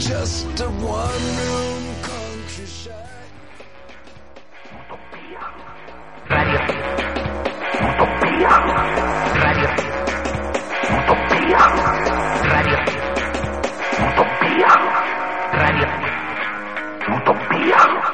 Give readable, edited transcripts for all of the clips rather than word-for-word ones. just a one-room countryside. Utopía. Radio. Utopía. Radio. Utopía. Radio. Utopía. Radio. Utopía.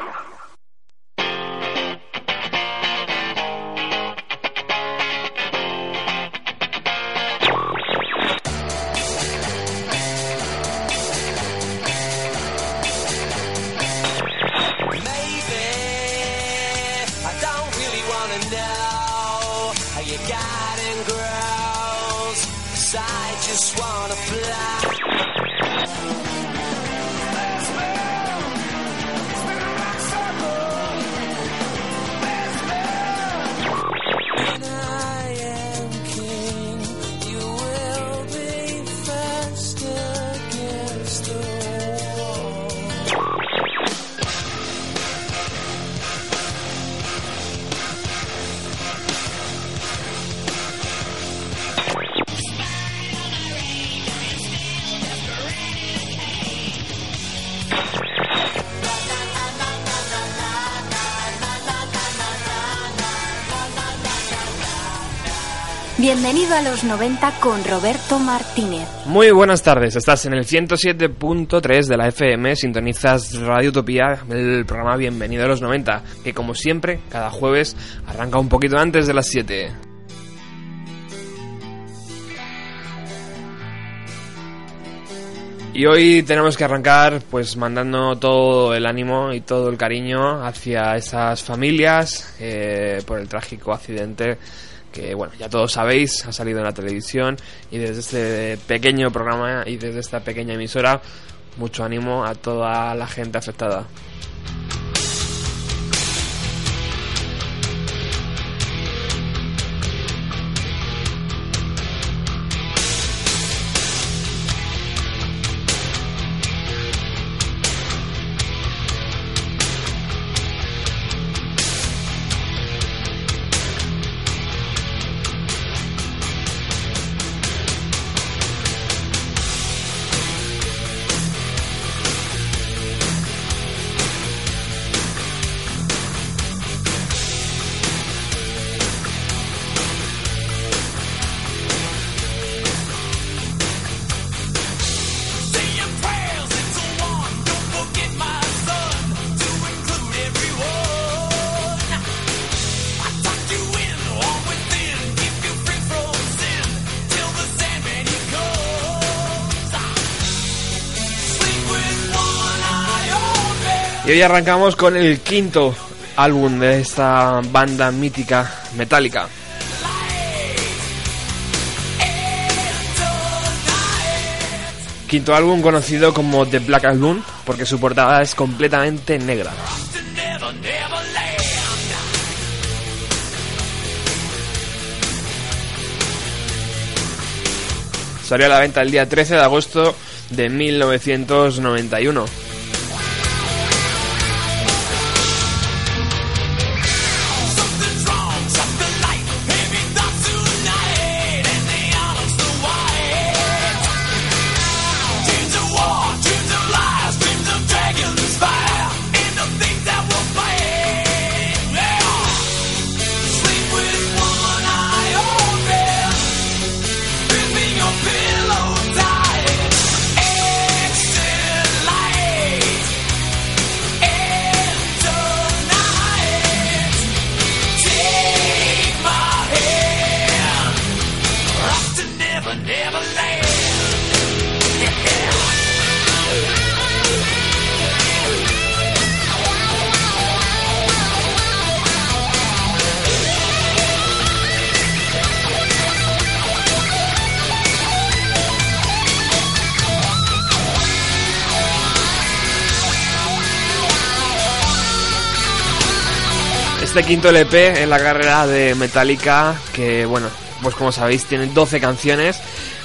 Bienvenido a los 90 con Roberto Martínez. Muy buenas tardes, estás en el 107.3 de la FM, sintonizas Radio Utopía, el programa Bienvenido a los 90, que como siempre, cada jueves, arranca un poquito antes de las 7. Y hoy tenemos que arrancar pues mandando todo el ánimo y todo el cariño hacia esas familias por el trágico accidente que, bueno, ya todos sabéis, ha salido en la televisión, y desde este pequeño programa y desde esta pequeña emisora, mucho ánimo a toda la gente afectada. Y hoy arrancamos con el quinto álbum de esta banda mítica, Metallica. Quinto álbum conocido como The Black Album, porque su portada es completamente negra. Salió a la venta el día 13 de agosto de 1991. Este quinto LP en la carrera de Metallica, que bueno, pues como sabéis tiene 12 canciones,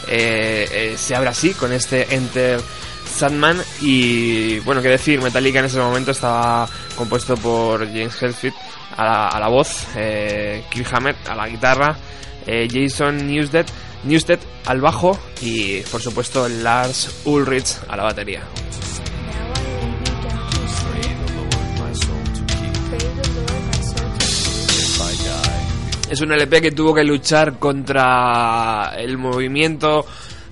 se abre así con este Enter Sandman. Y bueno, qué decir, Metallica en ese momento estaba compuesto por James Hetfield a la voz, Kirk Hammett a la guitarra, Jason Newsted al bajo y por supuesto Lars Ulrich a la batería. Es un LP que tuvo que luchar contra el movimiento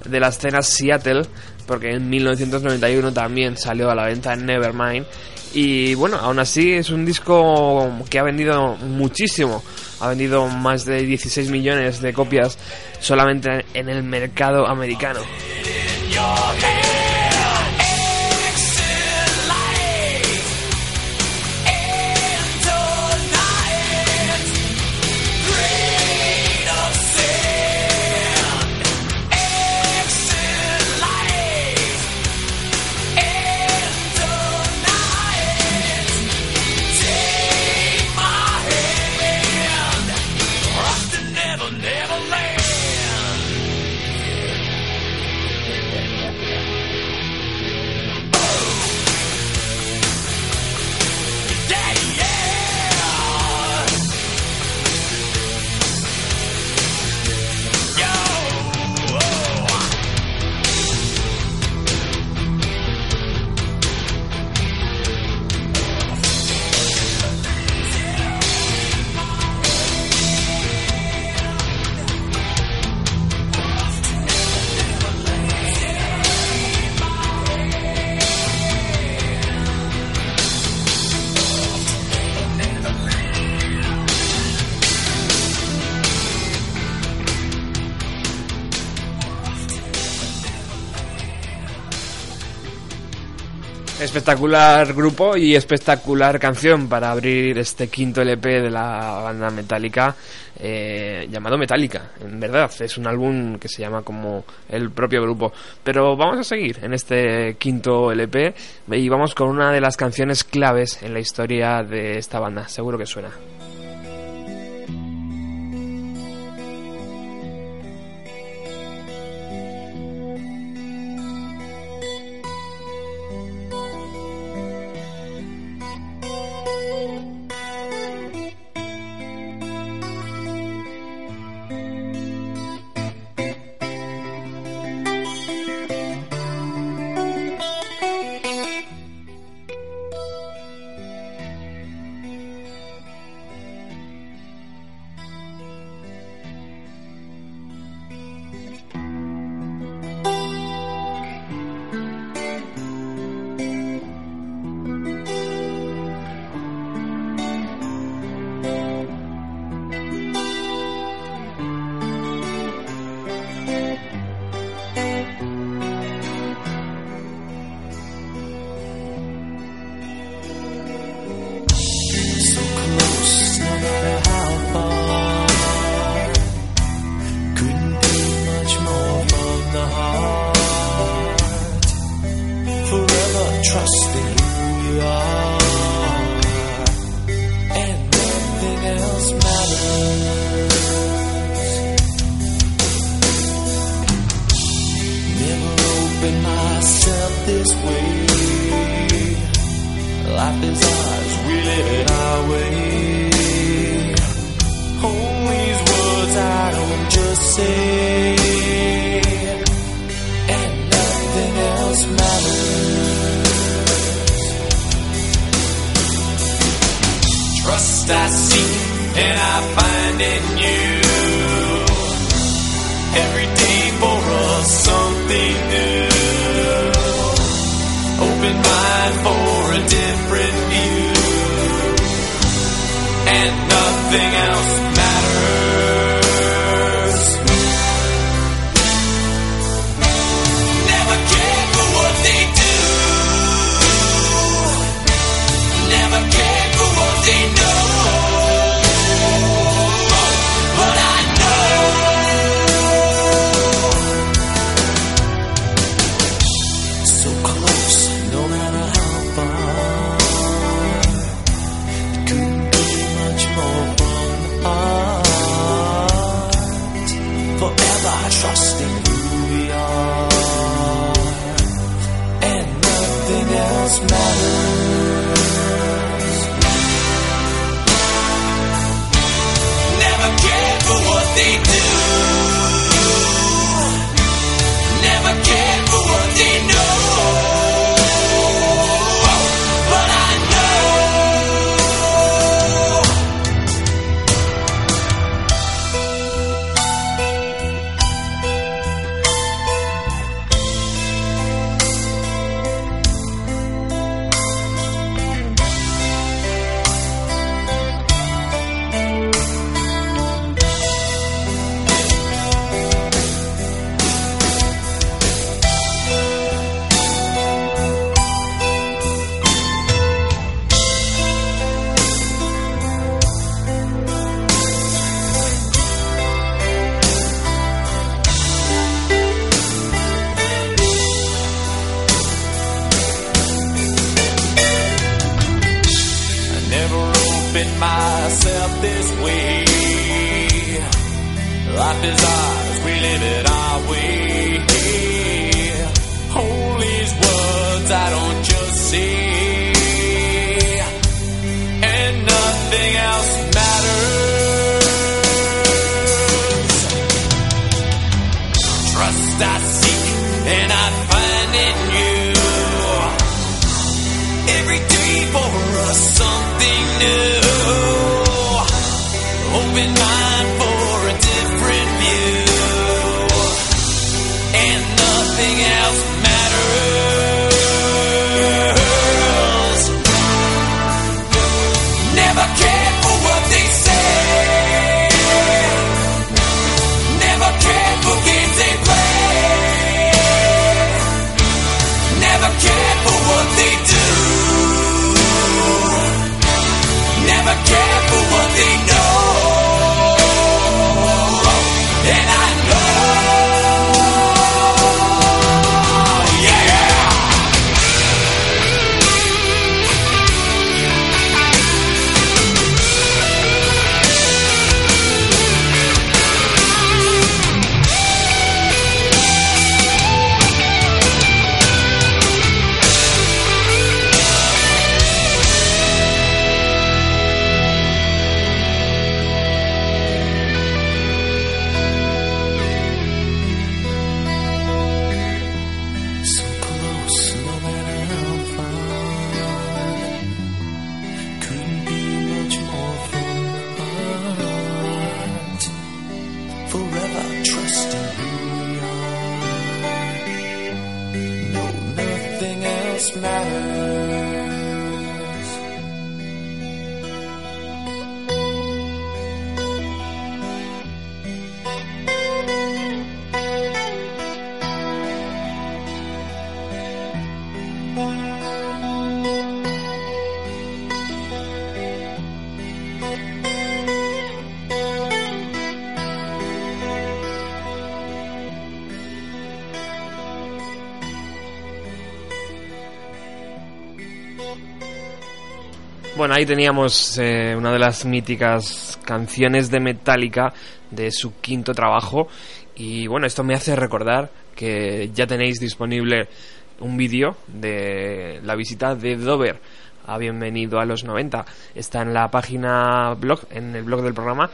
de la escena Seattle, porque en 1991 también salió a la venta en Nevermind. Y bueno, aún así es un disco que ha vendido muchísimo. Ha vendido más de 16 millones de copias solamente en el mercado americano. Espectacular grupo y espectacular canción para abrir este quinto LP de la banda Metallica, llamado Metallica. En verdad, es un álbum que se llama como el propio grupo. Pero vamos a seguir en este quinto LP y vamos con una de las canciones claves en la historia de esta banda. Seguro que suena. spin myself this way. Life is ours, we live it our way. Hold these words, I don't just say, and nothing else matters. Trust I seek, and I find in you. Every day for us, something new. Open mind for a different view, and nothing else matters. Bueno, ahí teníamos una de las míticas canciones de Metallica de su quinto trabajo. Y bueno, esto me hace recordar que ya tenéis disponible un vídeo de la visita de Dover a Bienvenido a los 90. Está en la página blog, en el blog del programa.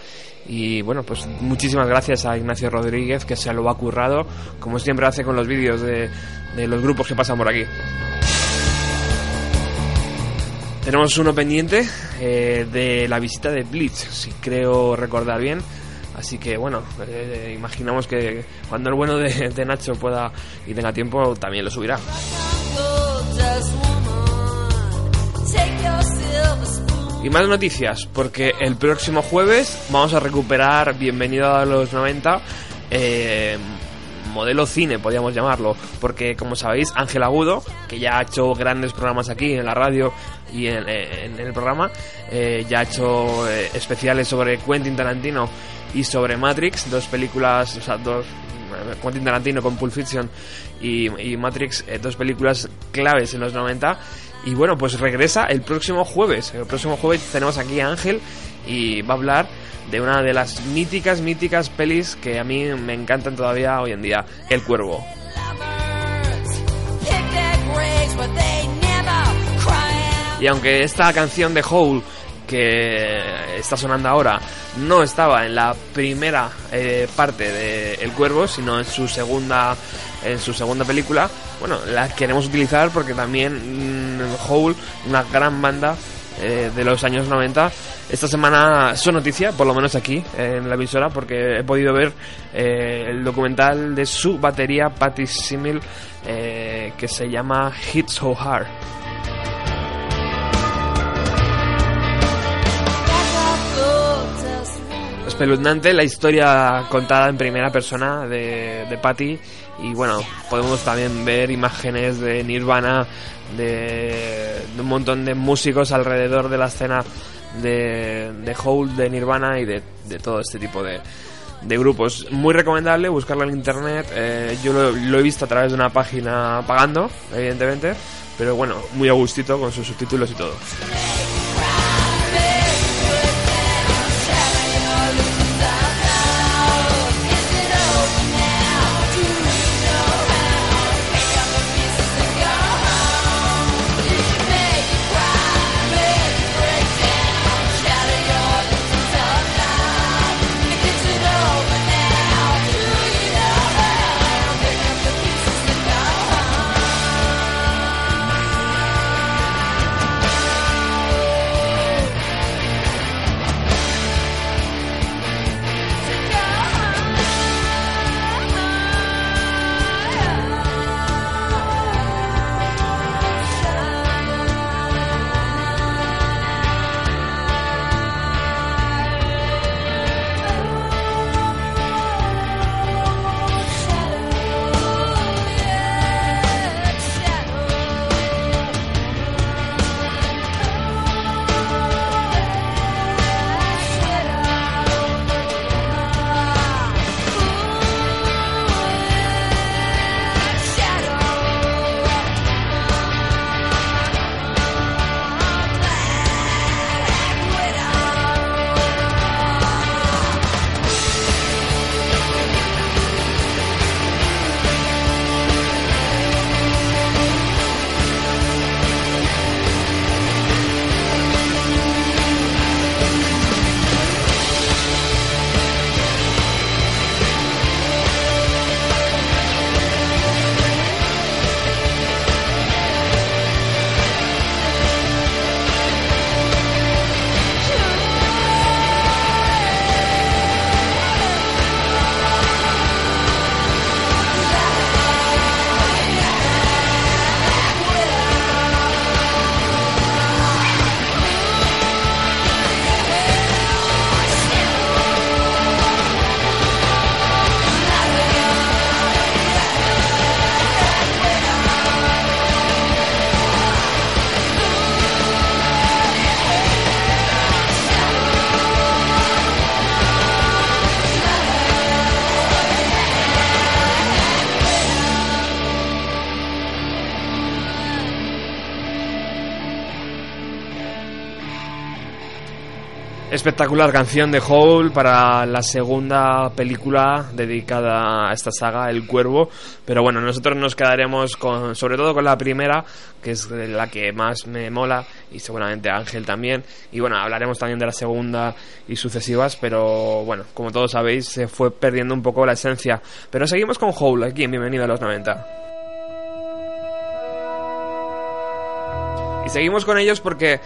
Y bueno, pues muchísimas gracias a Ignacio Rodríguez, que se lo ha currado, como siempre hace con los vídeos de los grupos que pasan por aquí. Tenemos uno pendiente de la visita de Bleach, si creo recordar bien. Así que bueno, imaginamos que cuando el bueno de Nacho pueda y tenga tiempo, también lo subirá. Y más noticias, porque el próximo jueves vamos a recuperar Bienvenido a los 90, modelo cine, podríamos llamarlo, porque como sabéis, Ángel Agudo, que ya ha hecho grandes programas aquí en la radio y en el programa, ya ha hecho especiales sobre Quentin Tarantino y sobre Matrix, dos películas, o sea, dos, Quentin Tarantino con Pulp Fiction y Matrix, dos películas claves en los 90. Y bueno, pues regresa el próximo jueves. El próximo jueves tenemos aquí a Ángel y va a hablar de una de las míticas pelis que a mí me encantan todavía hoy en día, El Cuervo. Y aunque esta canción de Hole que está sonando ahora no estaba en la primera parte de El Cuervo, sino en su segunda película, bueno, la queremos utilizar porque también Hole, una gran banda de los años 90, esta semana son noticia, por lo menos aquí en la emisora, porque he podido ver el documental de su batería Patti Simil, que se llama Hit So Hard. Espeluznante la historia contada en primera persona de Patti. Y bueno, podemos también ver imágenes de Nirvana, de un montón de músicos alrededor de la escena de Hole, de Nirvana y de todo este tipo de grupos. Muy recomendable buscarlo en internet. Yo lo he visto a través de una página pagando, evidentemente, pero bueno, muy a gustito con sus subtítulos y todo. Espectacular canción de Hole para la segunda película dedicada a esta saga, El Cuervo. Pero bueno, nosotros nos quedaremos con, sobre todo con la primera, que es la que más me mola, y seguramente Ángel también. Y bueno, hablaremos también de la segunda y sucesivas, pero bueno, como todos sabéis, se fue perdiendo un poco la esencia. Pero seguimos con Hole aquí en Bienvenido a los 90. Y seguimos con ellos porque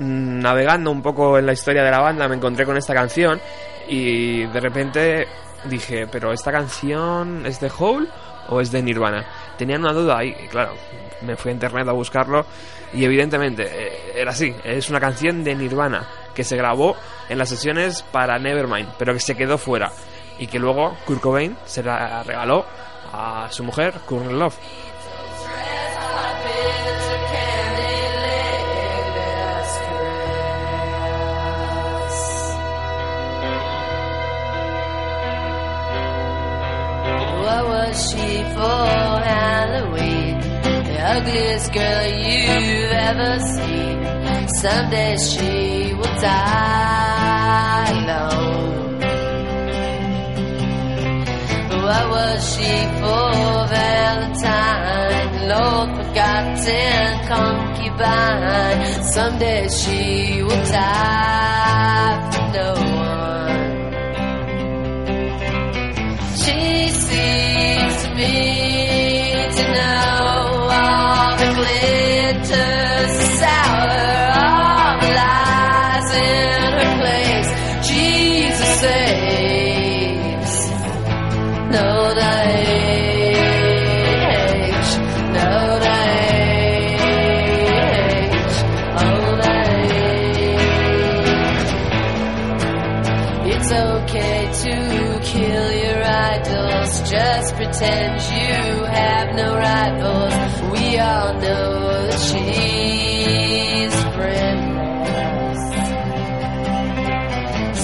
navegando un poco en la historia de la banda me encontré con esta canción y de repente dije, ¿pero esta canción es de Hole o es de Nirvana? Tenían una duda ahí, y claro, me fui a internet a buscarlo y evidentemente era así, es una canción de Nirvana que se grabó en las sesiones para Nevermind, pero que se quedó fuera y que luego Kurt Cobain se la regaló a su mujer, Courtney Love. What was she for Halloween? The ugliest girl you've ever seen. Someday she will die alone. What was she for Valentine? Long forgotten concubine. Someday she will die for no one. She seems to me to know all the glitters is sour, all the lies in her place. Jesus saves, no age, no age, old age. It's okay to kill your idols, just pretend you have no rivals. We all know that she's friendless.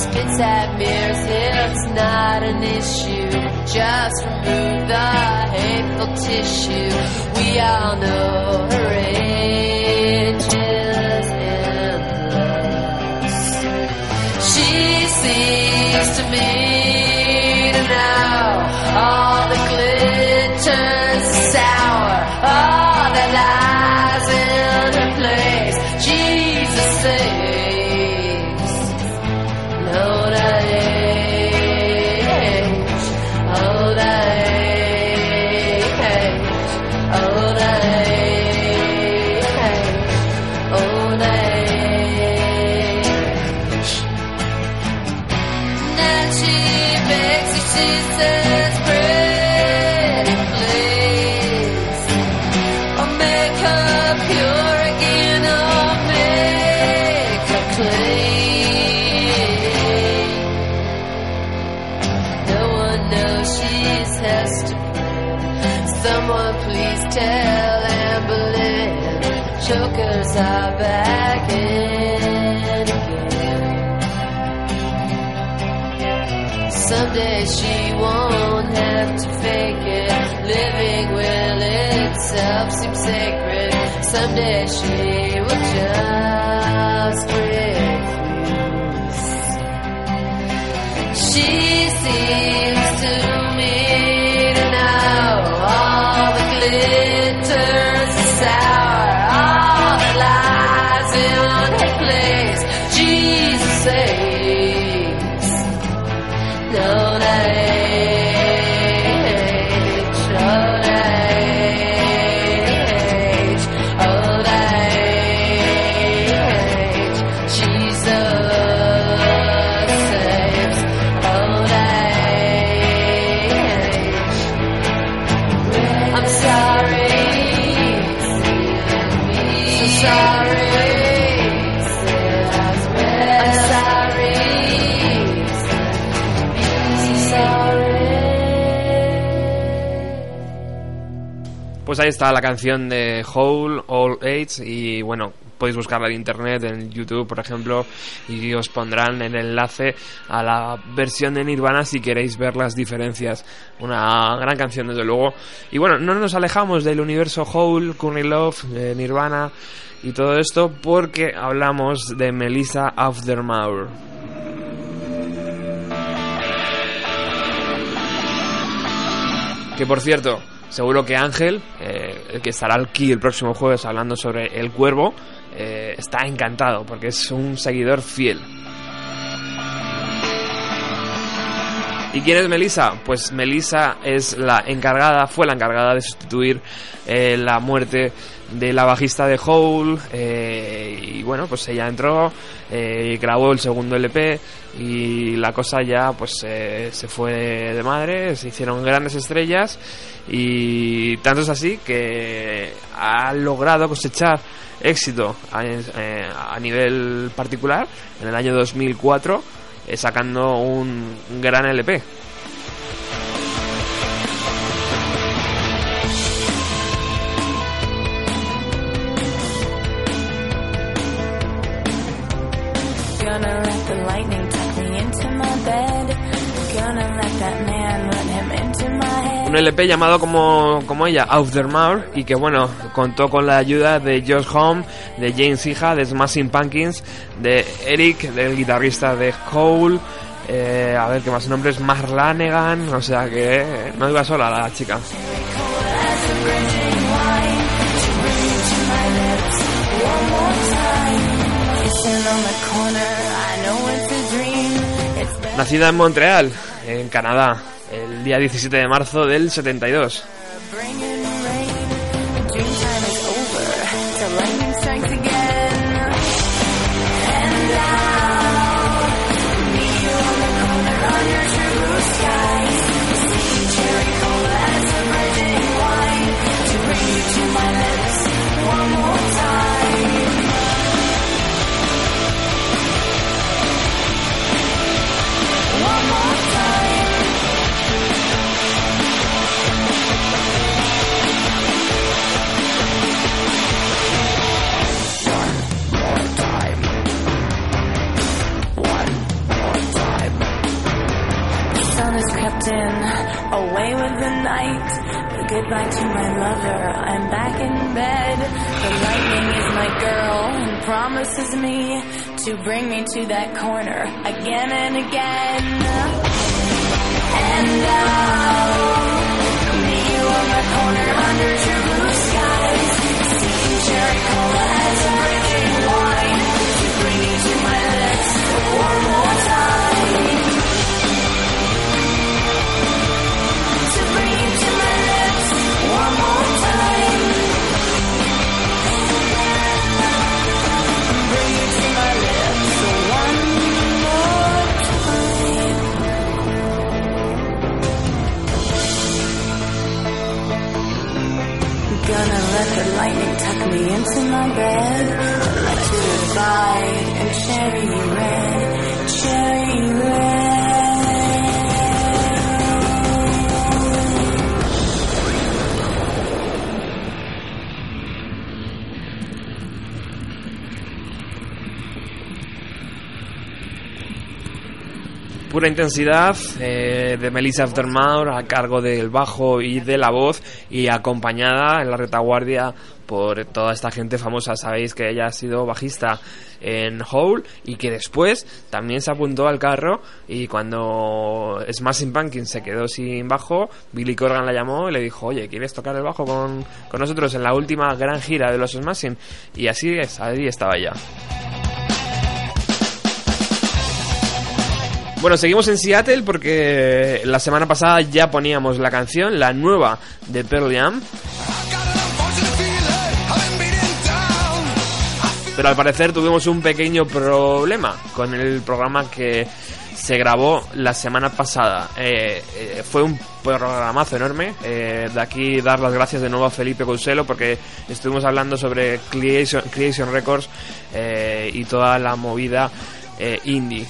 Spits at mirrors, it's not an issue. Just remove the hateful tissue. We all know her age is endless. She seems to me to know all the glitter. All that lies in her place, Jesus saves. Old age, old age, old age, old age. Now she begs you, she says, tell Amberlynn, chokers are back in again. Someday she won't have to fake it. Living will itself seem sacred. Someday she will just refuse. She seems to me to know all the glitter. Pues ahí está la canción de Hole, All Age, y bueno, podéis buscarla en internet, en YouTube por ejemplo, y os pondrán el enlace a la versión de Nirvana si queréis ver las diferencias. Una gran canción desde luego. Y bueno, no nos alejamos del universo Hole, Courtney Love, Nirvana y todo esto porque hablamos de Melissa Auf der Maur. Que por cierto, seguro que Ángel, el que estará aquí el próximo jueves hablando sobre El Cuervo, está encantado porque es un seguidor fiel. ¿Y quién es Melissa? Pues Melissa es fue la encargada de sustituir la muerte de la bajista de Hole, y bueno, pues ella entró, grabó el segundo LP y la cosa ya pues se fue de madre, se hicieron grandes estrellas, y tanto es así que ha logrado cosechar éxito a nivel particular en el año 2004, sacando un gran LP. Gonna let the lightning tuck me into my bed. Gonna let that man run him into my head. Un LP llamado como ella, Auf der Maur, y que bueno, contó con la ayuda de Josh Homme, de James Hija, de Smashing Pumpkins, de Eric, del guitarrista de Hole, a ver qué más nombres, Mark Lanegan, o sea que no iba sola la chica. Nacida en Montreal, en Canadá, el día 17 de marzo del 72. Pura intensidad de Melissa Auf der Maur a cargo del bajo y de la voz, y acompañada en la retaguardia por toda esta gente famosa. Sabéis que ella ha sido bajista en Hole y que después también se apuntó al carro, y cuando Smashing Pumpkins se quedó sin bajo, Billy Corgan la llamó y le dijo: oye, ¿quieres tocar el bajo con nosotros en la última gran gira de los Smashing? Y así es, ahí estaba ella. Bueno, seguimos en Seattle porque la semana pasada ya poníamos la canción, la nueva de Pearl Jam. Pero al parecer tuvimos un pequeño problema con el programa que se grabó la semana pasada. Fue un programazo enorme. De aquí dar las gracias de nuevo a Felipe Couselo, porque estuvimos hablando sobre Creation Records y toda la movida indie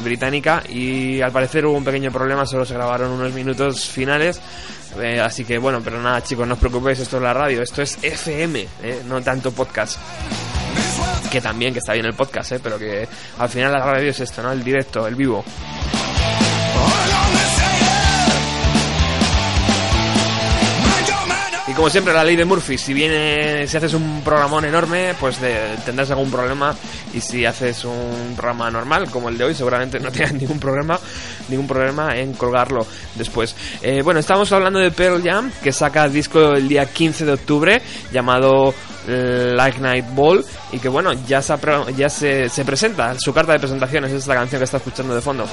británica, y al parecer hubo un pequeño problema, solo se grabaron unos minutos finales, así que bueno, pero nada chicos, no os preocupéis, esto es la radio, esto es FM, no tanto podcast, que también que está bien el podcast, pero que al final la radio es esto, ¿no? El directo, el vivo. Y como siempre, la ley de Murphy: si viene, si haces un programón enorme, pues tendrás algún problema, y si haces un programa normal como el de hoy, seguramente no tengas ningún problema en colgarlo después. Bueno, estamos hablando de Pearl Jam, que saca el disco el día 15 de octubre llamado Like Night Ball, y que bueno, ya se presenta. Su carta de presentación es esta canción que está escuchando de fondo.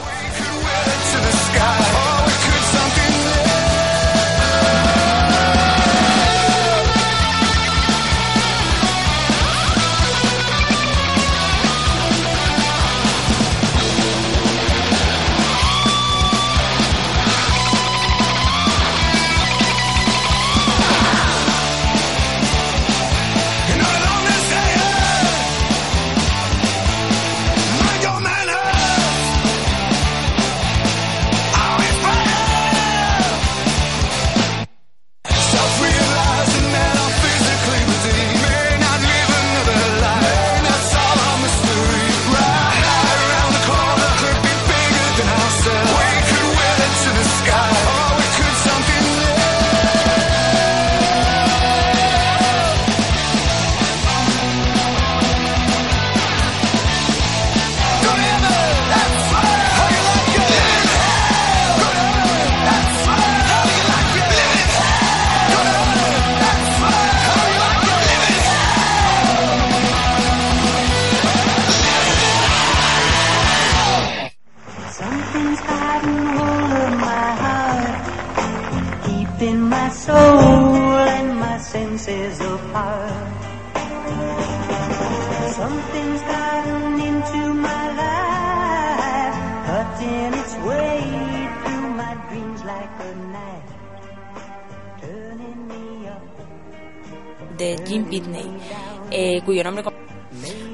Cuyo nombre...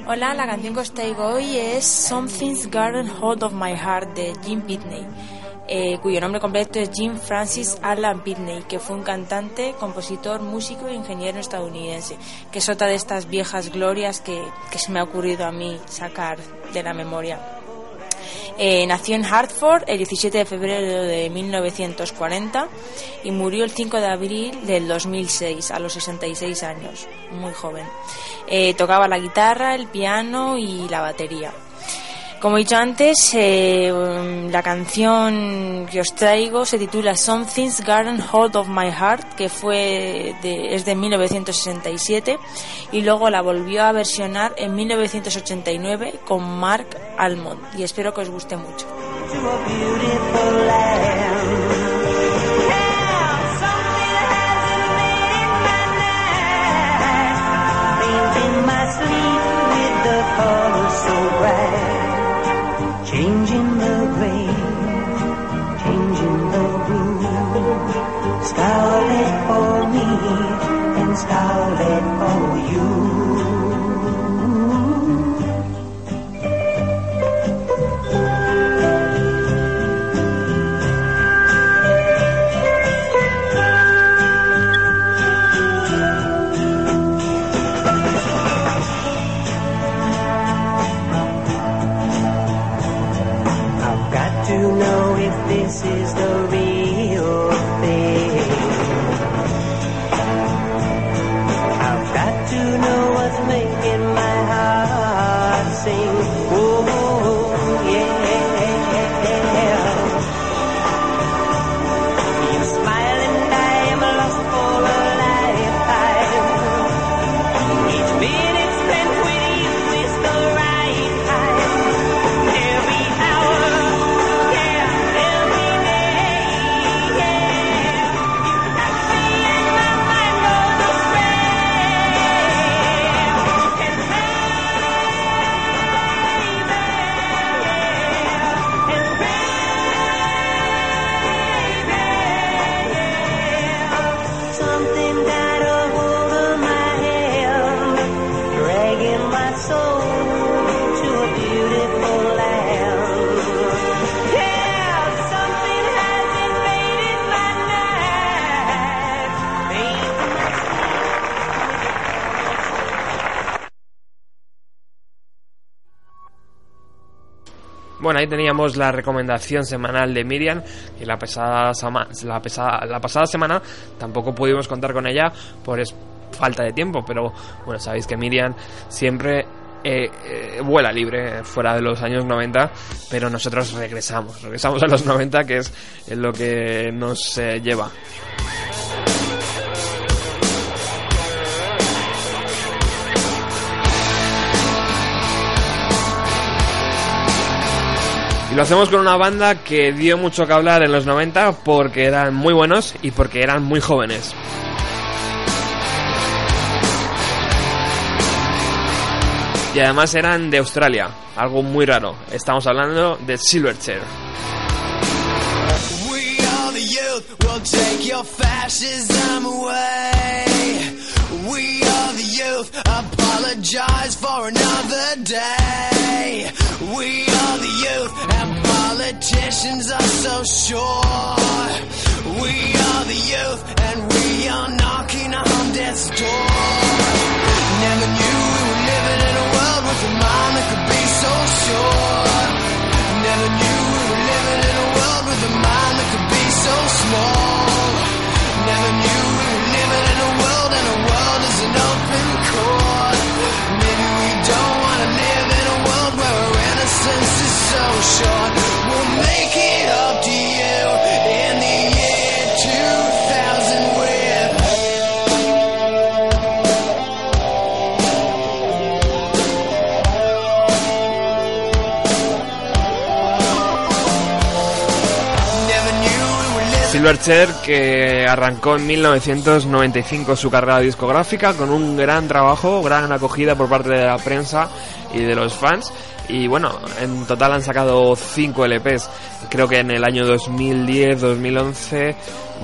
Hola, la canción que os traigo hoy es Something's Gotten Hold of My Heart de Jim Pitney, cuyo nombre completo es Jim Francis Allan Pitney, que fue un cantante, compositor, músico e ingeniero estadounidense, que es otra de estas viejas glorias que se me ha ocurrido a mí sacar de la memoria. Nació en Hartford el 17 de febrero de 1940 y murió el 5 de abril del 2006 a los 66 años, muy joven. Tocaba la guitarra, el piano y la batería. Como he dicho antes, la canción que os traigo se titula Something's Gotten Hold of My Heart, que es de 1967, y luego la volvió a versionar en 1989 con Mark Almond, y espero que os guste mucho. Changing the grain, changing the blue, scarlet for me and scarlet for you. This is the real thing. I've got to know what's making my heart sing. Oh, yeah. You smile and I am lost for a lifetime. Each minute spent with you is the right time. Every hour. Bueno, ahí teníamos la recomendación semanal de Miriam, y la pasada semana tampoco pudimos contar con ella por falta de tiempo, pero bueno, sabéis que Miriam siempre vuela libre fuera de los años 90, pero nosotros regresamos a los 90, que es lo que nos lleva. Y lo hacemos con una banda que dio mucho que hablar en los 90 porque eran muy buenos y porque eran muy jóvenes. Y además eran de Australia, algo muy raro. Estamos hablando de Silverchair. Apologize for another day. We are the youth and politicians are so sure. We are the youth and we are knocking on death's door. Never knew we were living in a world with a mind that could be so sure. Never knew we were living in a world with a mind that could be so small. Never knew we were living in a world and a world is an open core. Maybe we don't want to live in a world where our innocence is so short. We'll make it up to you in the year 2000 with Silverchair, que arrancó en 1995 su carrera discográfica con un gran trabajo, gran acogida por parte de la prensa y de los fans. Y bueno, en total han sacado 5 LPs. Creo que en el año 2010-2011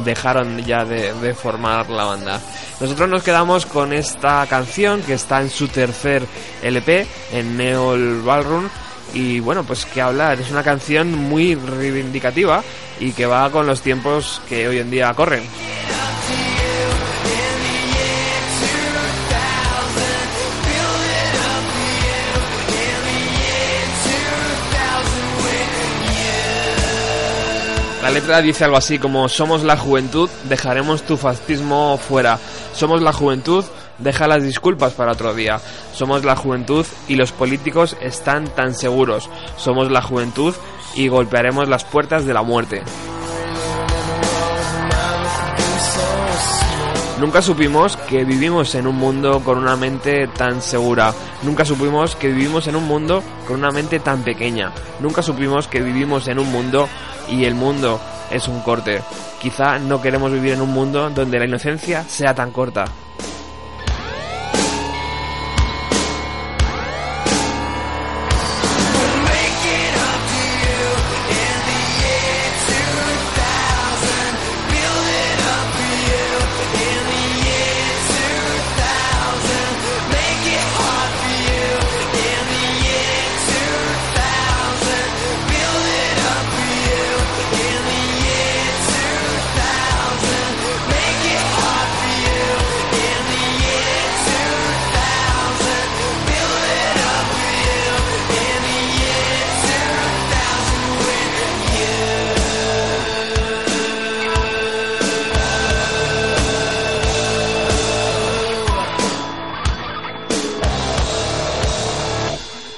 dejaron ya de formar la banda. Nosotros nos quedamos con esta canción que está en su tercer LP, en Neol Ballroom. Y bueno, pues qué hablar, es una canción muy reivindicativa y que va con los tiempos que hoy en día corren. La letra dice algo así como: somos la juventud, dejaremos tu fascismo fuera. Somos la juventud, deja las disculpas para otro día. Somos la juventud y los políticos están tan seguros. Somos la juventud y golpearemos las puertas de la muerte. Nunca supimos que vivimos en un mundo con una mente tan segura. Nunca supimos que vivimos en un mundo con una mente tan pequeña. Nunca supimos que vivimos en un mundo y el mundo es un corte. Quizá no queremos vivir en un mundo donde la inocencia sea tan corta.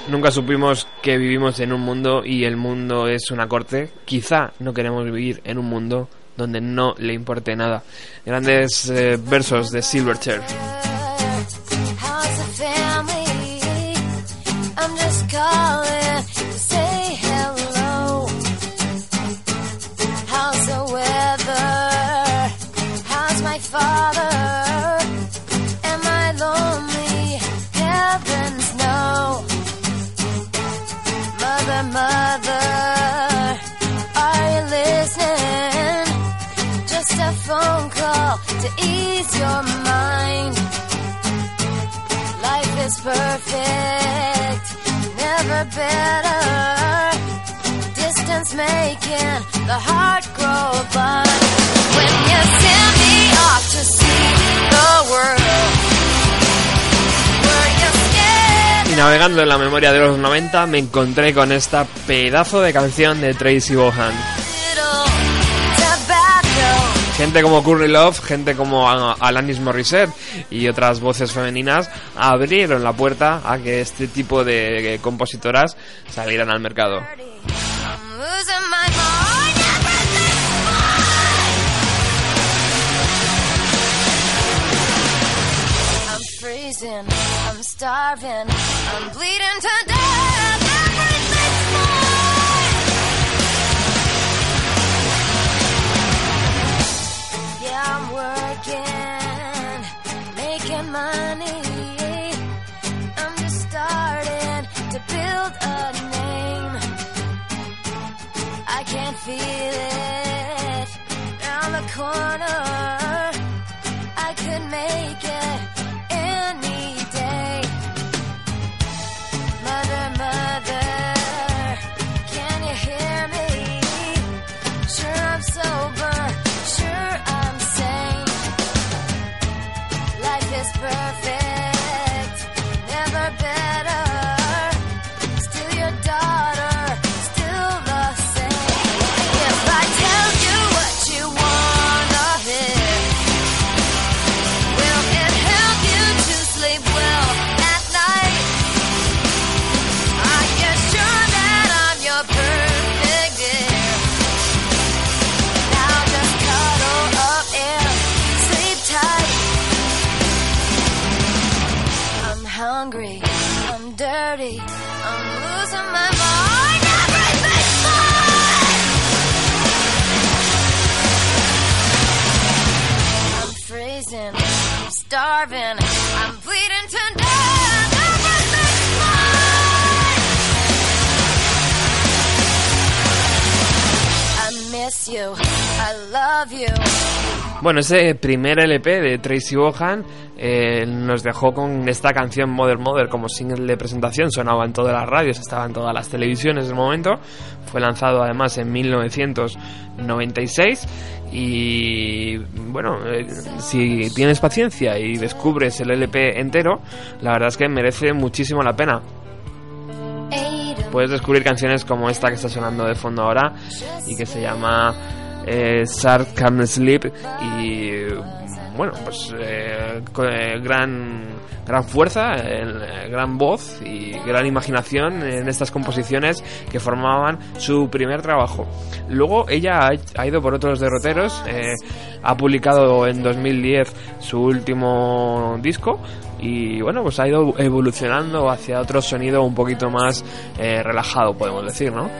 Nunca supimos que vivimos en un mundo y el mundo es una corte. Quizá no queremos vivir en un mundo donde no le importe nada. Grandes versos de Silverchair. To ease your mind, life is perfect, never better, distance making the heart grow blind. When you send me off to see the world, were you scared? y navegando en la memoria de los 90 me encontré con esta pedazo de canción de Tracy Bonham. Gente como Courtney Love, gente como Alanis Morissette y otras voces femeninas abrieron la puerta a que este tipo de compositoras salieran al mercado. I'm starving, I'm bleeding to death, everything's mine. Yeah, I'm working, making money, I'm just starting to build a name. I can't feel it, round the corner, I could make it. Starving, I'm bleeding to death, everything's mine. I miss you, I love you. Bueno, ese primer LP de Tracy Bonham nos dejó con esta canción Mother Mother como single de presentación. Sonaba en todas las radios, estaba en todas las televisiones del momento. Fue lanzado además en 1996. Y bueno, si tienes paciencia y descubres el LP entero, la verdad es que merece muchísimo la pena. Puedes descubrir canciones como esta que está sonando de fondo ahora y que se llama Shark Can't Sleep. Y bueno, pues gran fuerza, gran voz y gran imaginación en estas composiciones que formaban su primer trabajo. Luego ella ha ido por otros derroteros, ha publicado en 2010 su último disco y bueno, pues ha ido evolucionando hacia otro sonido un poquito más relajado, podemos decir, ¿no?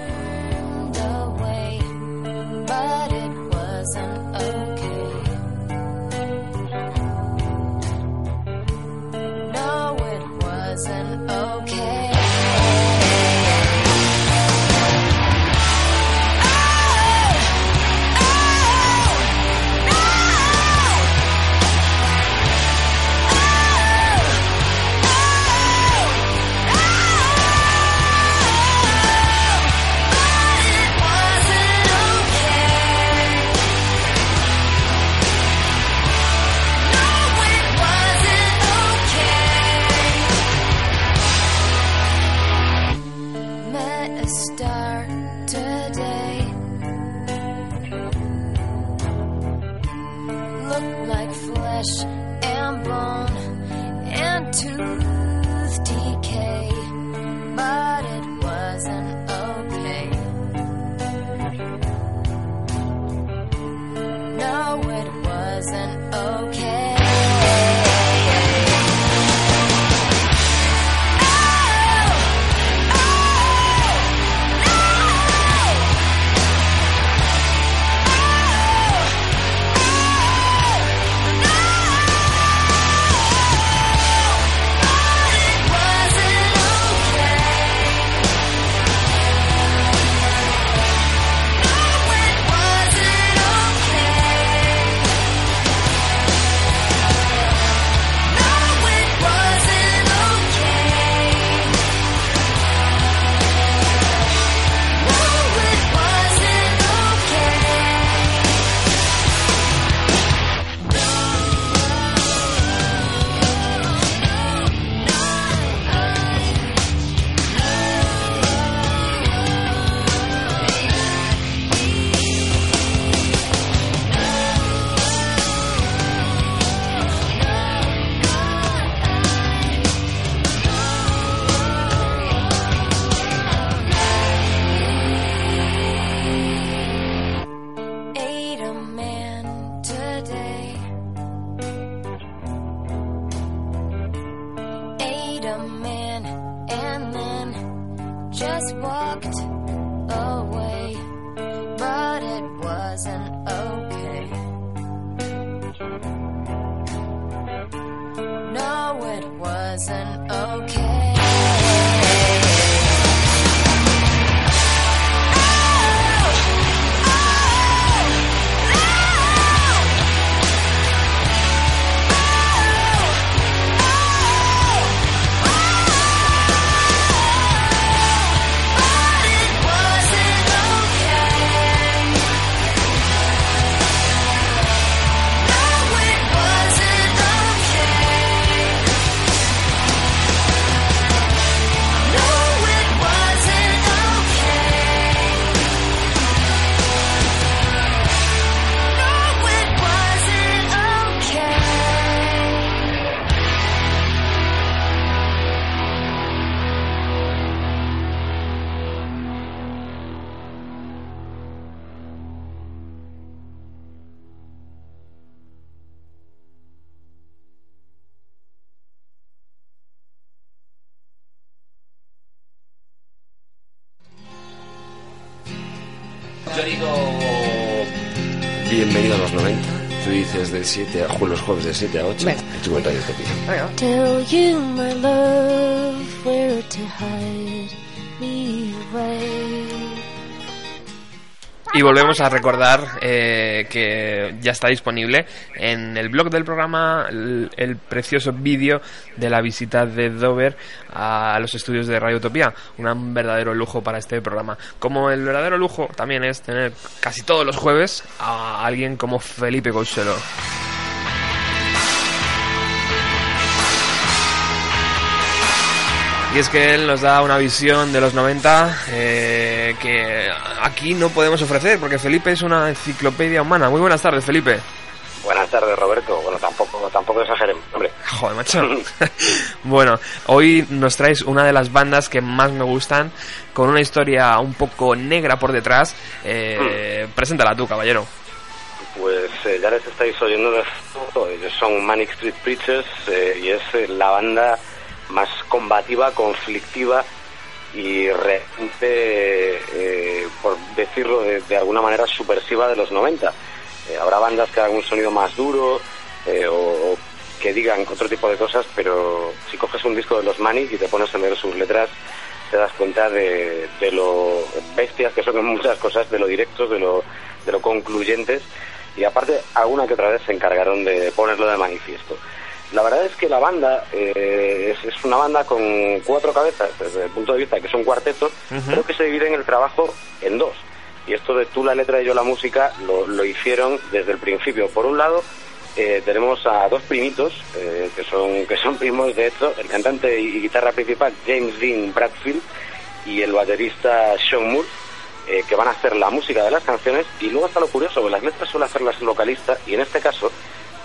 wait a minute, and then just walked away, but it wasn't okay. No, it wasn't okay. Bienvenido a los 90. Tú dices del 7 a los jueves de 7 a 8. Venga. Y tú en Radio Utopía. Tell you my love where to hide me away. Y volvemos a recordar que ya está disponible en el blog del programa el precioso vídeo de la visita de Dover a los estudios de Radio Utopía. Un verdadero lujo para este programa. Como el verdadero lujo también es tener casi todos los jueves a alguien como Felipe Couselo. Y es que él nos da una visión de los 90 que aquí no podemos ofrecer, porque Felipe es una enciclopedia humana. Muy buenas tardes, Felipe. Buenas tardes, Roberto. Bueno, tampoco exageremos, hombre. Joder, macho. Bueno, hoy nos traes una de las bandas que más me gustan, con una historia un poco negra por detrás. Preséntala tú, caballero. Pues ya les estáis oyendo de fondo. Ellos son Manic Street Preachers y es la banda más combativa, conflictiva y realmente, por decirlo de alguna manera, subversiva de los 90. Habrá bandas que hagan un sonido más duro o que digan otro tipo de cosas, pero si coges un disco de los Manic y te pones a leer sus letras, te das cuenta de lo bestias que son en muchas cosas, de lo directos, de lo concluyentes, y aparte alguna que otra vez se encargaron de ponerlo de manifiesto. La verdad es que la banda es una banda con cuatro cabezas, desde el punto de vista que es un cuarteto, uh-huh, pero que se divide en el trabajo en dos. Y esto de tú la letra y yo la música lo hicieron desde el principio. Por un lado, tenemos a dos primitos, que son primos de hecho, el cantante y guitarra principal James Dean Bradfield y el baterista Sean Moore, que van a hacer la música de las canciones. Y luego está lo curioso, que las letras suelen hacerlas el vocalista, y en este caso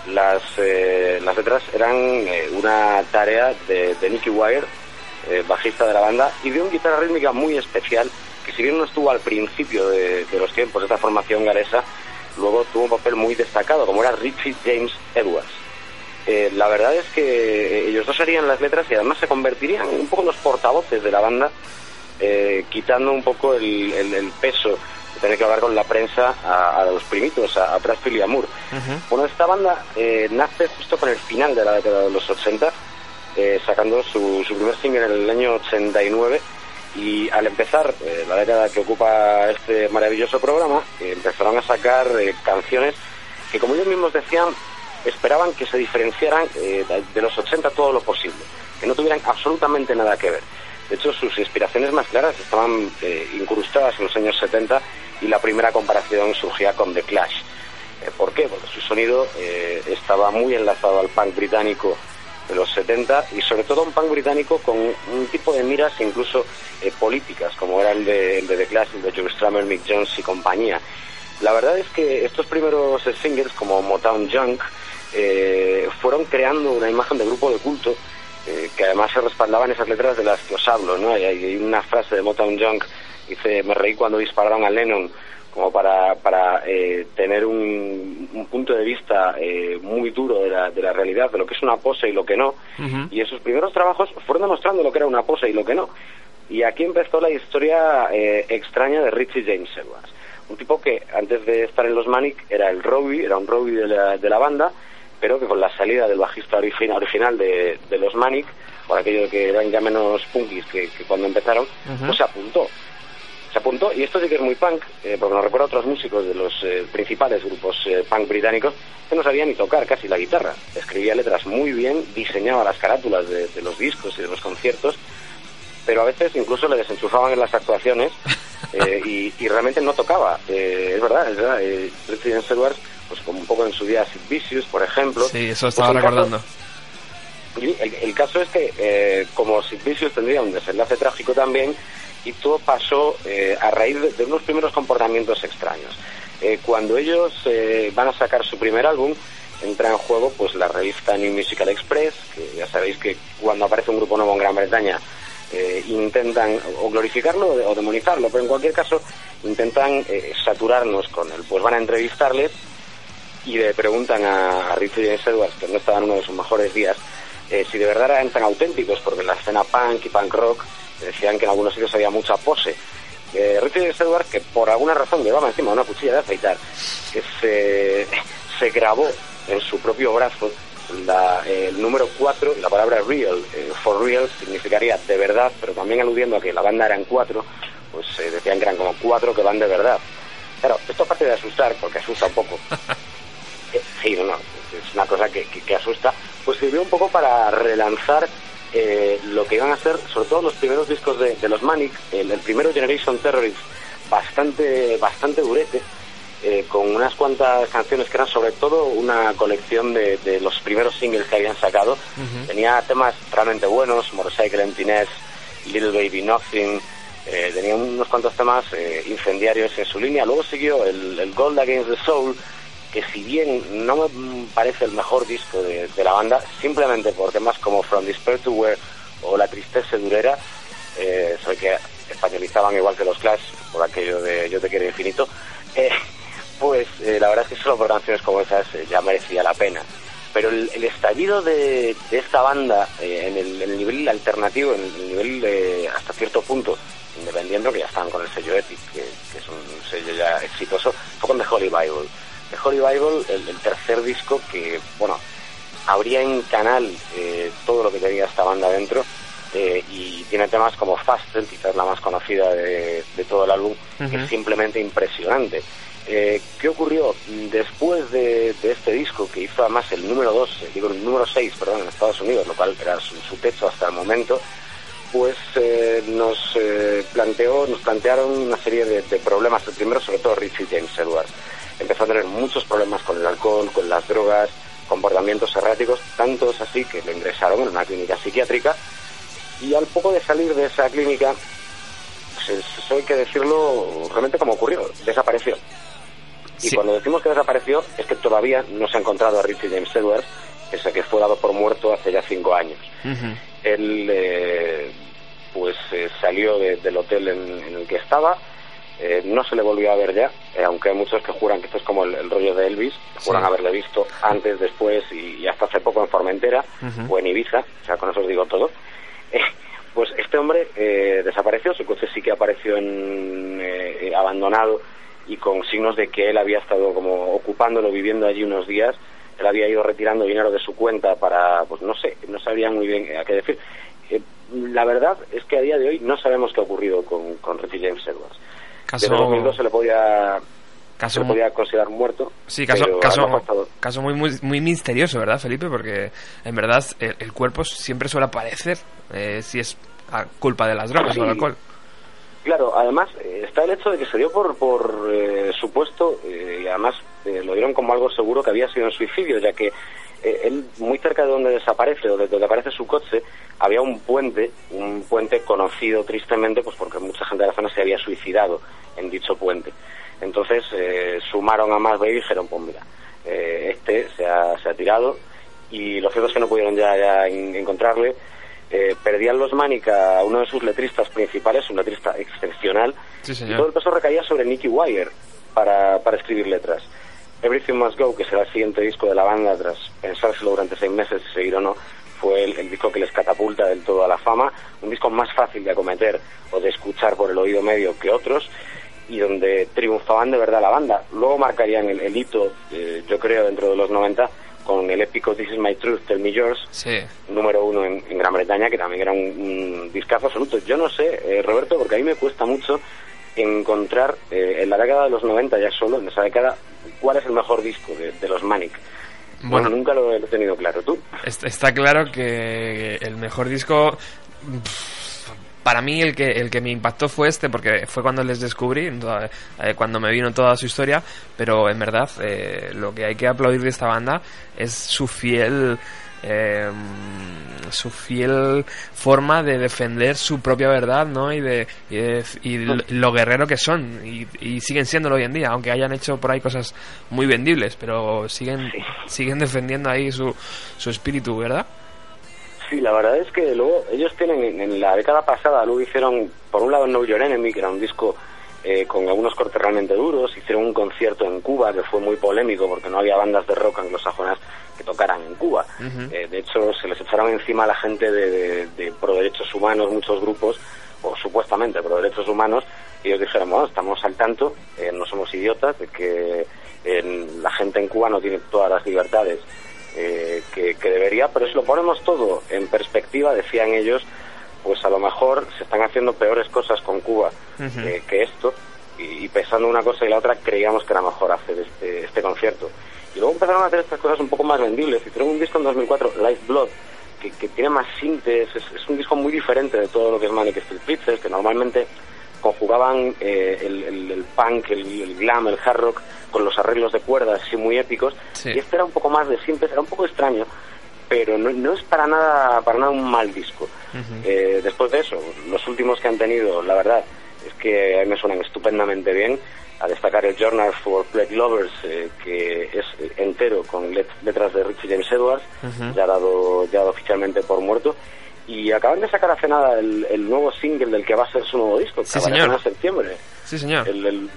las letras eran una tarea de Nicky Wire, bajista de la banda, y de una guitarra rítmica muy especial, que si bien no estuvo al principio de los tiempos de esta formación galesa, luego tuvo un papel muy destacado, como era Richey James Edwards. La verdad es que ellos dos harían las letras y además se convertirían un poco en los portavoces de la banda, quitando un poco el peso de tener que hablar con la prensa a los primitos, a Bradfield y a Moore. Uh-huh. Bueno, esta banda nace justo con el final de la década de los 80, sacando su primer single en el año 89, y al empezar la década que ocupa este maravilloso programa, empezaron a sacar canciones que, como ellos mismos decían, esperaban que se diferenciaran de los 80 todo lo posible, que no tuvieran absolutamente nada que ver. De hecho, sus inspiraciones más claras estaban incrustadas en los años 70, y la primera comparación surgía con The Clash. ¿Por qué? Porque su sonido estaba muy enlazado al punk británico de los 70, y sobre todo un punk británico con un tipo de miras incluso políticas, como era el de The Clash, el de Joe Strummer, Mick Jones y compañía. La verdad es que estos primeros singles, como Motown Junk, fueron creando una imagen de grupo de culto, que además se respaldaban esas letras de las que os hablo, ¿no? Hay una frase de Motown Junk, dice: me reí cuando dispararon a Lennon, como para tener un punto de vista muy duro de la realidad, de lo que es una pose y lo que no. Uh-huh. Y esos primeros trabajos fueron demostrando lo que era una pose y lo que no. Y aquí empezó la historia extraña de Richey James Edwards, un tipo que antes de estar en los Manic era el Robbie, era un Robbie de la banda, pero que con la salida del bajista original de los Manic, por aquello de que eran ya menos punkis que cuando empezaron, uh-huh, pues se apuntó, y esto sí que es muy punk, porque nos recuerda a otros músicos de los principales grupos punk británicos que no sabían ni tocar casi la guitarra. Escribía letras muy bien, diseñaba las carátulas de los discos y de los conciertos, pero a veces incluso le desenchufaban en las actuaciones y realmente no tocaba. Es verdad. Richey James Edwards, pues como un poco en su día Sid Vicious, por ejemplo. Sí, eso estaba pues recordando. El caso es que como Sid Vicious tendría un desenlace trágico también, y todo pasó a raíz de unos primeros comportamientos extraños. Cuando ellos van a sacar su primer álbum, entra en juego pues la revista New Musical Express, que ya sabéis que cuando aparece un grupo nuevo en Gran Bretaña intentan o glorificarlo o demonizarlo, pero en cualquier caso intentan saturarnos con él. Pues van a entrevistarles y le preguntan a Richey James Edwards, que no estaba en uno de sus mejores días, si de verdad eran tan auténticos, porque en la escena punk y punk rock decían que en algunos sitios había mucha pose. Richey James Edwards, que por alguna razón llevaba encima una cuchilla de afeitar, que se grabó en su propio brazo el número 4 y la palabra real, for real significaría de verdad, pero también aludiendo a que la banda eran 4, pues decían que eran como 4 que van de verdad. Claro, esto aparte de asustar, porque asusta un poco, sí, no, es una cosa que asusta, pues sirvió un poco para relanzar lo que iban a ser, sobre todo los primeros discos de los Manic, el primero Generation Terrorist, bastante durete, con unas cuantas canciones que eran sobre todo una colección de los primeros singles que habían sacado. Uh-huh. Tenía temas realmente buenos, Motorcycle Emptiness, Little Baby Nothing, tenía unos cuantos temas incendiarios en su línea. Luego siguió el Gold Against the Soul, que si bien no me parece el mejor disco de la banda, simplemente por temas como From Despair to Where o La Tristeza Durera, sobre que españolizaban igual que los Clash, por aquello de Yo te quiero infinito, pues la verdad es que solo por canciones como esas ya merecía la pena. Pero el estallido de esta banda en el nivel alternativo, en el nivel hasta cierto punto independiente, que ya estaban con el sello Epic, que es un sello ya exitoso, fue con The Holy Bible. The Holy Bible, el tercer disco que, bueno, abría en canal todo lo que tenía esta banda dentro, y tiene temas como Faster, quizás la más conocida de todo el álbum, uh-huh, que es simplemente impresionante. ¿Qué ocurrió? Después de este disco, que hizo además el número 6, perdón, en Estados Unidos, lo cual era su techo hasta el momento, pues nos plantearon una serie de problemas. El primero, sobre todo, Richey James Edwards empezó a tener muchos problemas con el alcohol, con las drogas, comportamientos erráticos, tantos así que lo ingresaron en una clínica psiquiátrica, y al poco de salir de esa clínica, pues eso hay que decirlo realmente como ocurrió, desapareció. Sí. Y cuando decimos que desapareció, es que todavía no se ha encontrado a Richey James Edwards, pese a que fue dado por muerto hace ya 5 años. Uh-huh. Él salió del hotel en el que estaba. No se le volvió a ver ya, aunque hay muchos que juran que esto es como el rollo de Elvis, que juran haberle visto antes, después y hasta hace poco en Formentera, uh-huh, o en Ibiza, o sea, con eso os digo todo. Pues este hombre desapareció, su coche sí que apareció abandonado y con signos de que él había estado como ocupándolo, viviendo allí unos días. Él había ido retirando dinero de su cuenta para, pues no sé, no sabía muy bien a qué decir. La verdad es que a día de hoy no sabemos qué ha ocurrido con Richey James Edwards. Desde 2002 se le podía considerar muerto. Sí, caso muy, muy, muy misterioso, ¿verdad, Felipe? Porque en verdad el cuerpo siempre suele aparecer si es culpa de las drogas, sí, o del alcohol. Claro, además está el hecho de que se dio por supuesto, y además lo dieron como algo seguro que había sido un suicidio, ya que él, muy cerca de donde desaparece o de donde aparece su coche, había un puente conocido tristemente, pues porque mucha gente de la zona se había suicidado en dicho puente. Entonces sumaron a más y dijeron, pues mira, este se ha tirado, y lo cierto es que no pudieron ya encontrarle. Perdían los Manic a uno de sus letristas principales, un letrista excepcional, sí, y todo el peso recaía sobre Nicky Wire, para escribir letras. Everything Must Go, que será el siguiente disco de la banda tras pensárselo durante 6 meses si seguir o no, fue el disco que les catapulta del todo a la fama, un disco más fácil de acometer o de escuchar por el oído medio que otros, y donde triunfaban de verdad la banda. Luego marcarían el hito, yo creo, dentro de los 90, con el épico This Is My Truth, Tell Me Yours, sí, número 1 en Gran Bretaña, que también era un discazo absoluto. Yo no sé, Roberto, porque a mí me cuesta mucho encontrar en la década de los 90, ya solo en esa década, cuál es el mejor disco de los Manic. Bueno, nunca lo he tenido claro. ¿Tú? Está claro que el mejor disco, para mí el que me impactó fue este, porque fue cuando les descubrí, cuando me vino toda su historia. Pero en verdad, lo que hay que aplaudir de esta banda es su fiel forma de defender su propia verdad, ¿no? y lo guerrero que son, y siguen siéndolo hoy en día, aunque hayan hecho por ahí cosas muy vendibles, pero siguen defendiendo ahí su espíritu, ¿verdad? Sí, la verdad es que luego ellos tienen en la década pasada, luego hicieron por un lado Know Your Enemy, que era un disco con algunos cortes realmente duros, hicieron un concierto en Cuba que fue muy polémico porque no había bandas de rock anglosajonas que tocaran en Cuba. Uh-huh. De hecho, se les echaron encima a la gente de pro derechos humanos, muchos grupos, o supuestamente pro derechos humanos, y ellos dijeron, bueno, estamos al tanto, no somos idiotas, de que la gente en Cuba no tiene todas las libertades que debería, pero si lo ponemos todo en perspectiva, decían ellos, pues a lo mejor se están haciendo peores cosas con Cuba, uh-huh, que esto, y pensando una cosa y la otra, creíamos que era mejor hacer este concierto. Y luego empezaron a hacer estas cosas un poco más vendibles. Hicieron un disco en 2004, Lifeblood, que tiene más síntesis, es un disco muy diferente de todo lo que es Manic Street Preachers, que normalmente conjugaban el punk, el glam, el hard rock, con los arreglos de cuerdas así muy épicos, sí. Y este era un poco más de síntesis, era un poco extraño, pero no es para nada un mal disco. Uh-huh. Después de eso, los últimos que han tenido, la verdad es que a mí me suenan estupendamente bien. A destacar el Journal for Plague Lovers, que es entero con letras de Richey James Edwards, uh-huh, ya dado oficialmente por muerto. Y acaban de sacar hace nada el nuevo single del que va a ser su nuevo disco, sí, que va a ser en septiembre. Sí, señor. El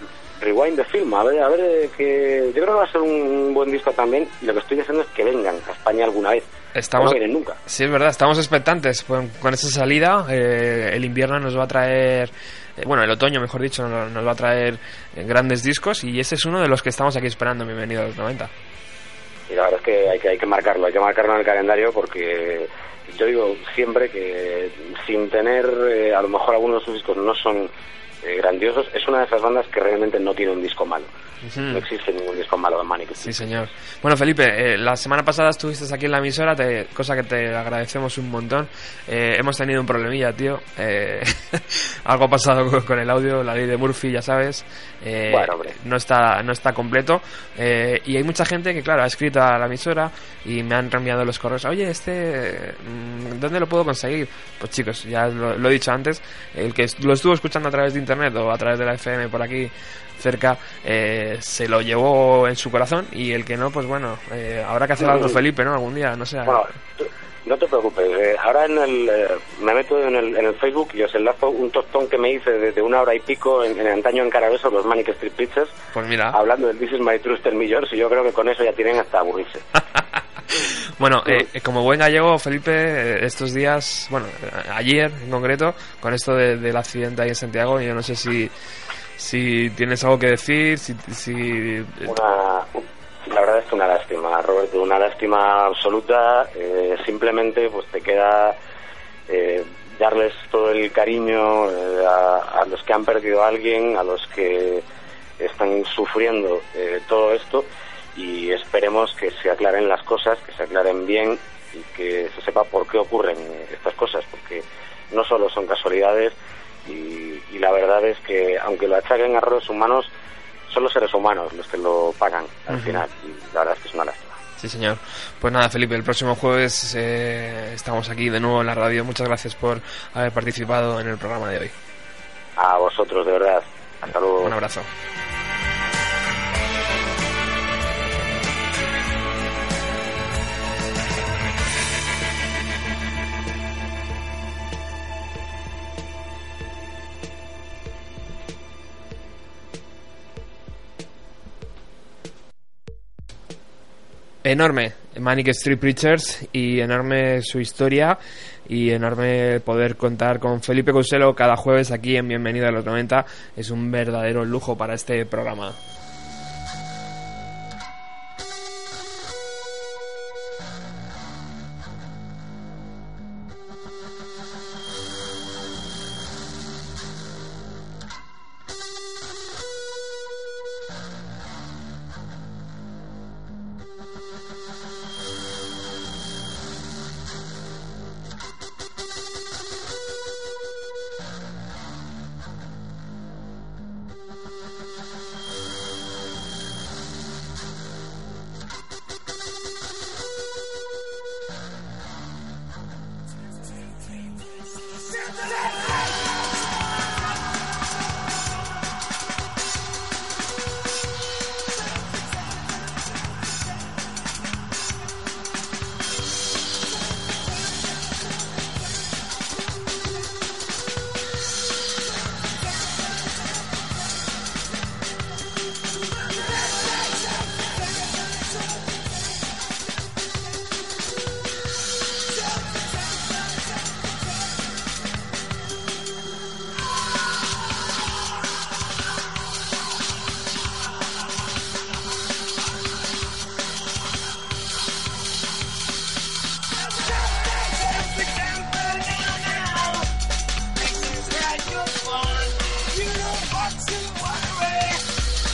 Rewind the Film. A ver, que yo creo que va a ser un buen disco también. Y lo que estoy diciendo es que vengan a España alguna vez. No vienen nunca. Sí, es verdad, estamos expectantes con esa salida. El invierno nos va a traer, el otoño, mejor dicho, nos va a traer grandes discos, y ese es uno de los que estamos aquí esperando. Bienvenido a los 90. Y la verdad es que hay que marcarlo, en el calendario, porque yo digo siempre que sin tener, a lo mejor algunos de sus discos no son grandiosos, es una de esas bandas que realmente no tiene un disco malo. Uh-huh. No existe ningún disco malo de Manic. Sí, señor. Bueno, Felipe, la semana pasada estuviste aquí en la emisora, cosa que te agradecemos un montón. Hemos tenido un problemilla, tío. Algo ha pasado con el audio, la ley de Murphy, ya sabes. Bueno, hombre. No está completo. Y hay mucha gente que, claro, ha escrito a la emisora y me han reenviado los correos. Oye, ¿dónde lo puedo conseguir? Pues chicos, ya lo he dicho antes, el que lo estuvo escuchando a través de internet o a través de la FM por aquí cerca, se lo llevó en su corazón, y el que no, pues bueno, habrá que hacer algo, Felipe, ¿no? Algún día, no sé. Bueno, no te preocupes, ahora me meto en el Facebook y os enlazo un tostón que me hice desde 1 hora y pico en antaño en Carabeso, los Manic Street Preachers, pues mira, hablando del This Is My Truth, Tell Me Yours, y yo creo que con eso ya tienen hasta aburrirse. Bueno, como buen gallego, Felipe, estos días, ayer en concreto, con esto del accidente ahí en Santiago, yo no sé si tienes algo que decir, la verdad es que una lástima, Roberto, una lástima absoluta. Simplemente pues te queda darles todo el cariño a los que han perdido a alguien, a los que están sufriendo todo esto, y esperemos que se aclaren las cosas, que se aclaren bien y que se sepa por qué ocurren estas cosas, porque no solo son casualidades, y la verdad es que aunque lo achaquen a errores humanos, son los seres humanos los que lo pagan al final, y la verdad es que es una lástima. Sí, señor. Pues nada, Felipe, el próximo jueves estamos aquí de nuevo en la radio. Muchas gracias por haber participado en el programa de hoy. A vosotros, de verdad. Hasta luego. Un abrazo. enorme Manic Street Preachers y enorme su historia y enorme poder contar con Felipe Couselo cada jueves aquí en Bienvenido a los 90. Es un verdadero lujo para este programa.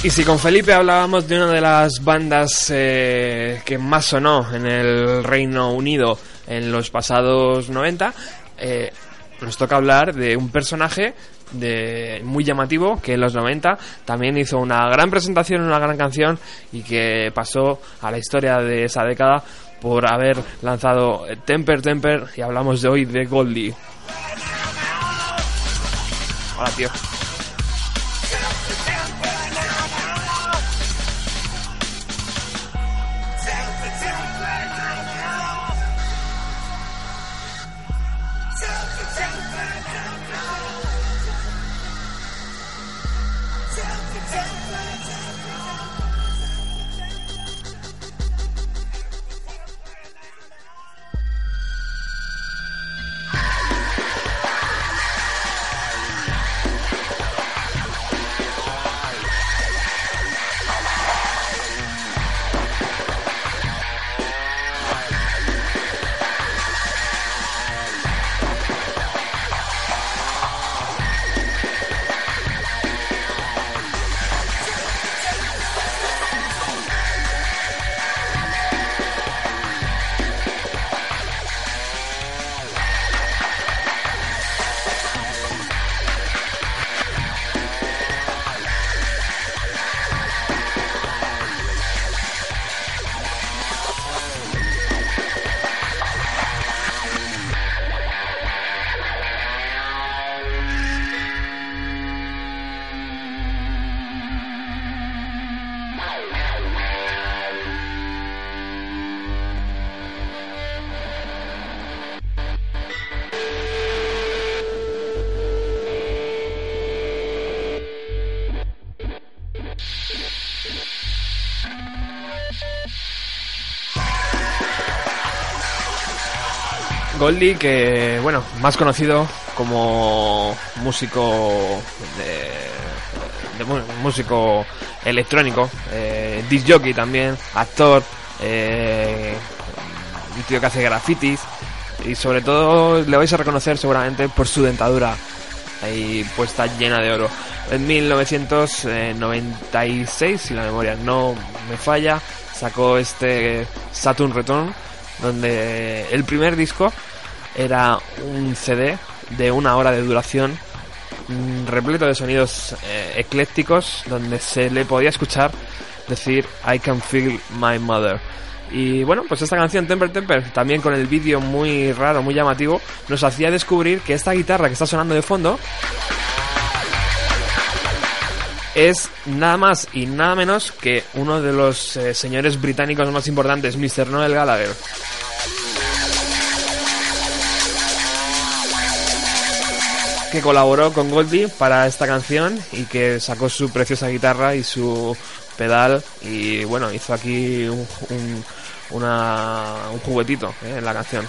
Y si con Felipe hablábamos de una de las bandas que más sonó en el Reino Unido en los pasados 90, nos toca hablar de un personaje muy llamativo que en los 90 también hizo una gran presentación, una gran canción y que pasó a la historia de esa década por haber lanzado Temper Temper, y hablamos de hoy de Goldie. Hola, tío. Goldie, que bueno, más conocido como músico electrónico, disc jockey también, actor, un tío que hace grafitis, y sobre todo le vais a reconocer seguramente por su dentadura ahí puesta llena de oro. En 1996, si la memoria no me falla, sacó este Saturn Return, donde el primer disco era un CD de 1 hora de duración, repleto de sonidos eclécticos, donde se le podía escuchar decir I can feel my mother. Y bueno, pues esta canción Temper Temper, también con el vídeo muy raro, muy llamativo, nos hacía descubrir que esta guitarra que está sonando de fondo es nada más y nada menos que uno de los señores británicos más importantes, Mr. Noel Gallagher. Que colaboró con Goldie para esta canción y que sacó su preciosa guitarra y su pedal y bueno, hizo aquí un, un, un juguetito en la canción.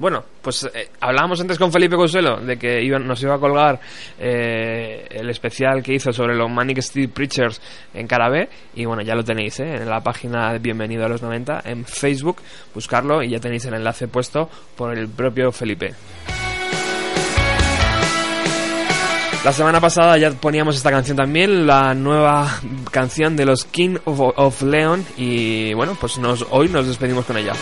Bueno, pues hablábamos antes con Felipe Couselo de que nos iba a colgar el especial que hizo sobre los Manic Street Preachers en Cara B, y bueno, ya lo tenéis en la página de Bienvenido a los 90 en Facebook, buscarlo y ya tenéis el enlace puesto por el propio Felipe. La semana pasada ya poníamos esta canción también, la nueva canción de los King of Leon, y bueno, pues hoy nos despedimos con ella.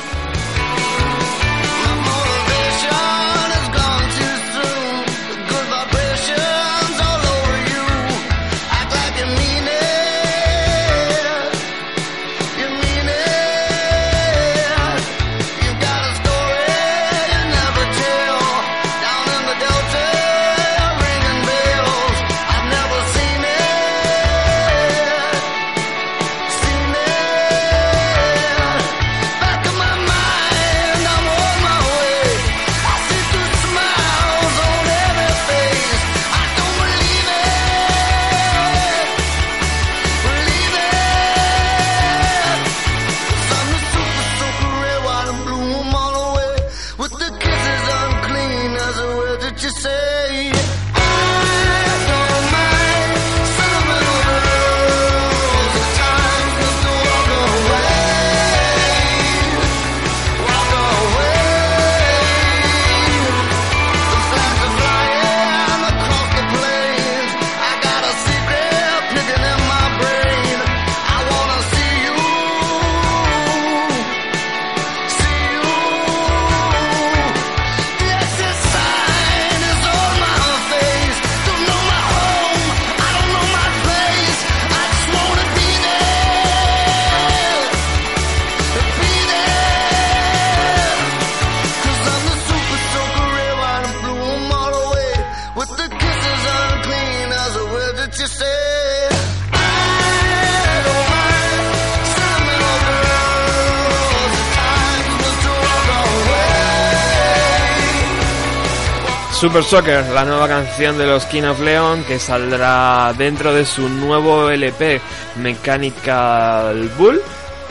Super Soccer, la nueva canción de los King of Leon, que saldrá dentro de su nuevo LP Mechanical Bull,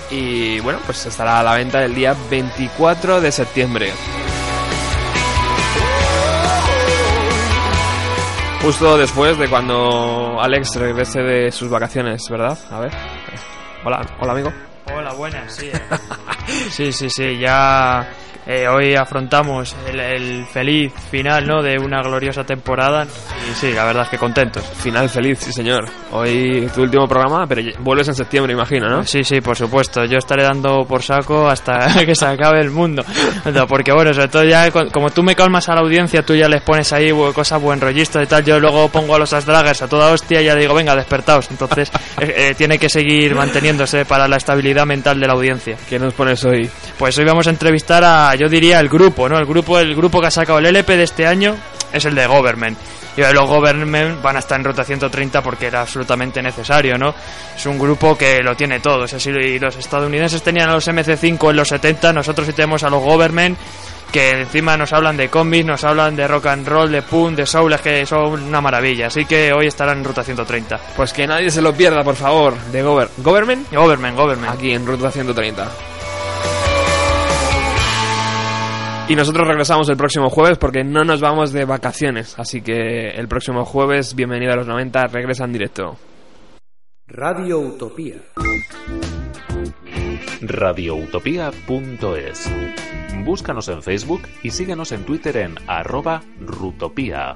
y bueno, pues estará a la venta el día 24 de septiembre. Justo después de cuando Alex regrese de sus vacaciones, ¿verdad? A ver. Hola amigo. Hola, buenas, sí. Sí, ya... hoy afrontamos el feliz final, ¿no?, de una gloriosa temporada. Y sí, la verdad es que contentos. Final feliz, sí señor. Hoy tu último programa, pero vuelves en septiembre, imagino, ¿no? Sí, por supuesto. Yo estaré dando por saco hasta que se acabe el mundo. Porque bueno, sobre todo ya, como tú me calmas a la audiencia, tú ya les pones ahí cosas buen rollistas y tal. Yo luego pongo a los Asdragers a toda hostia y ya digo, venga, despertaos. Entonces tiene que seguir manteniéndose para la estabilidad mental de la audiencia. ¿Qué nos pones hoy? Pues hoy vamos a entrevistar a... yo diría el grupo, ¿no? El grupo que ha sacado el LP de este año es el de Government. Y los Government van a estar en Ruta 130 porque era absolutamente necesario, ¿no? Es un grupo que lo tiene todo. O sea, si los estadounidenses tenían a los MC5 en los 70, nosotros sí tenemos a los Government, que encima nos hablan de cómics, nos hablan de rock and roll, de punk, de soul, es que son una maravilla. Así que hoy estarán en Ruta 130. Pues que nadie se lo pierda, por favor, de Government. Government. Aquí en Ruta 130. Y nosotros regresamos el próximo jueves porque no nos vamos de vacaciones. Así que el próximo jueves, Bienvenido a los 90, regresa en directo. Radio Utopía. RadioUtopía.es. Búscanos en Facebook y síguenos en Twitter en @Rutopía.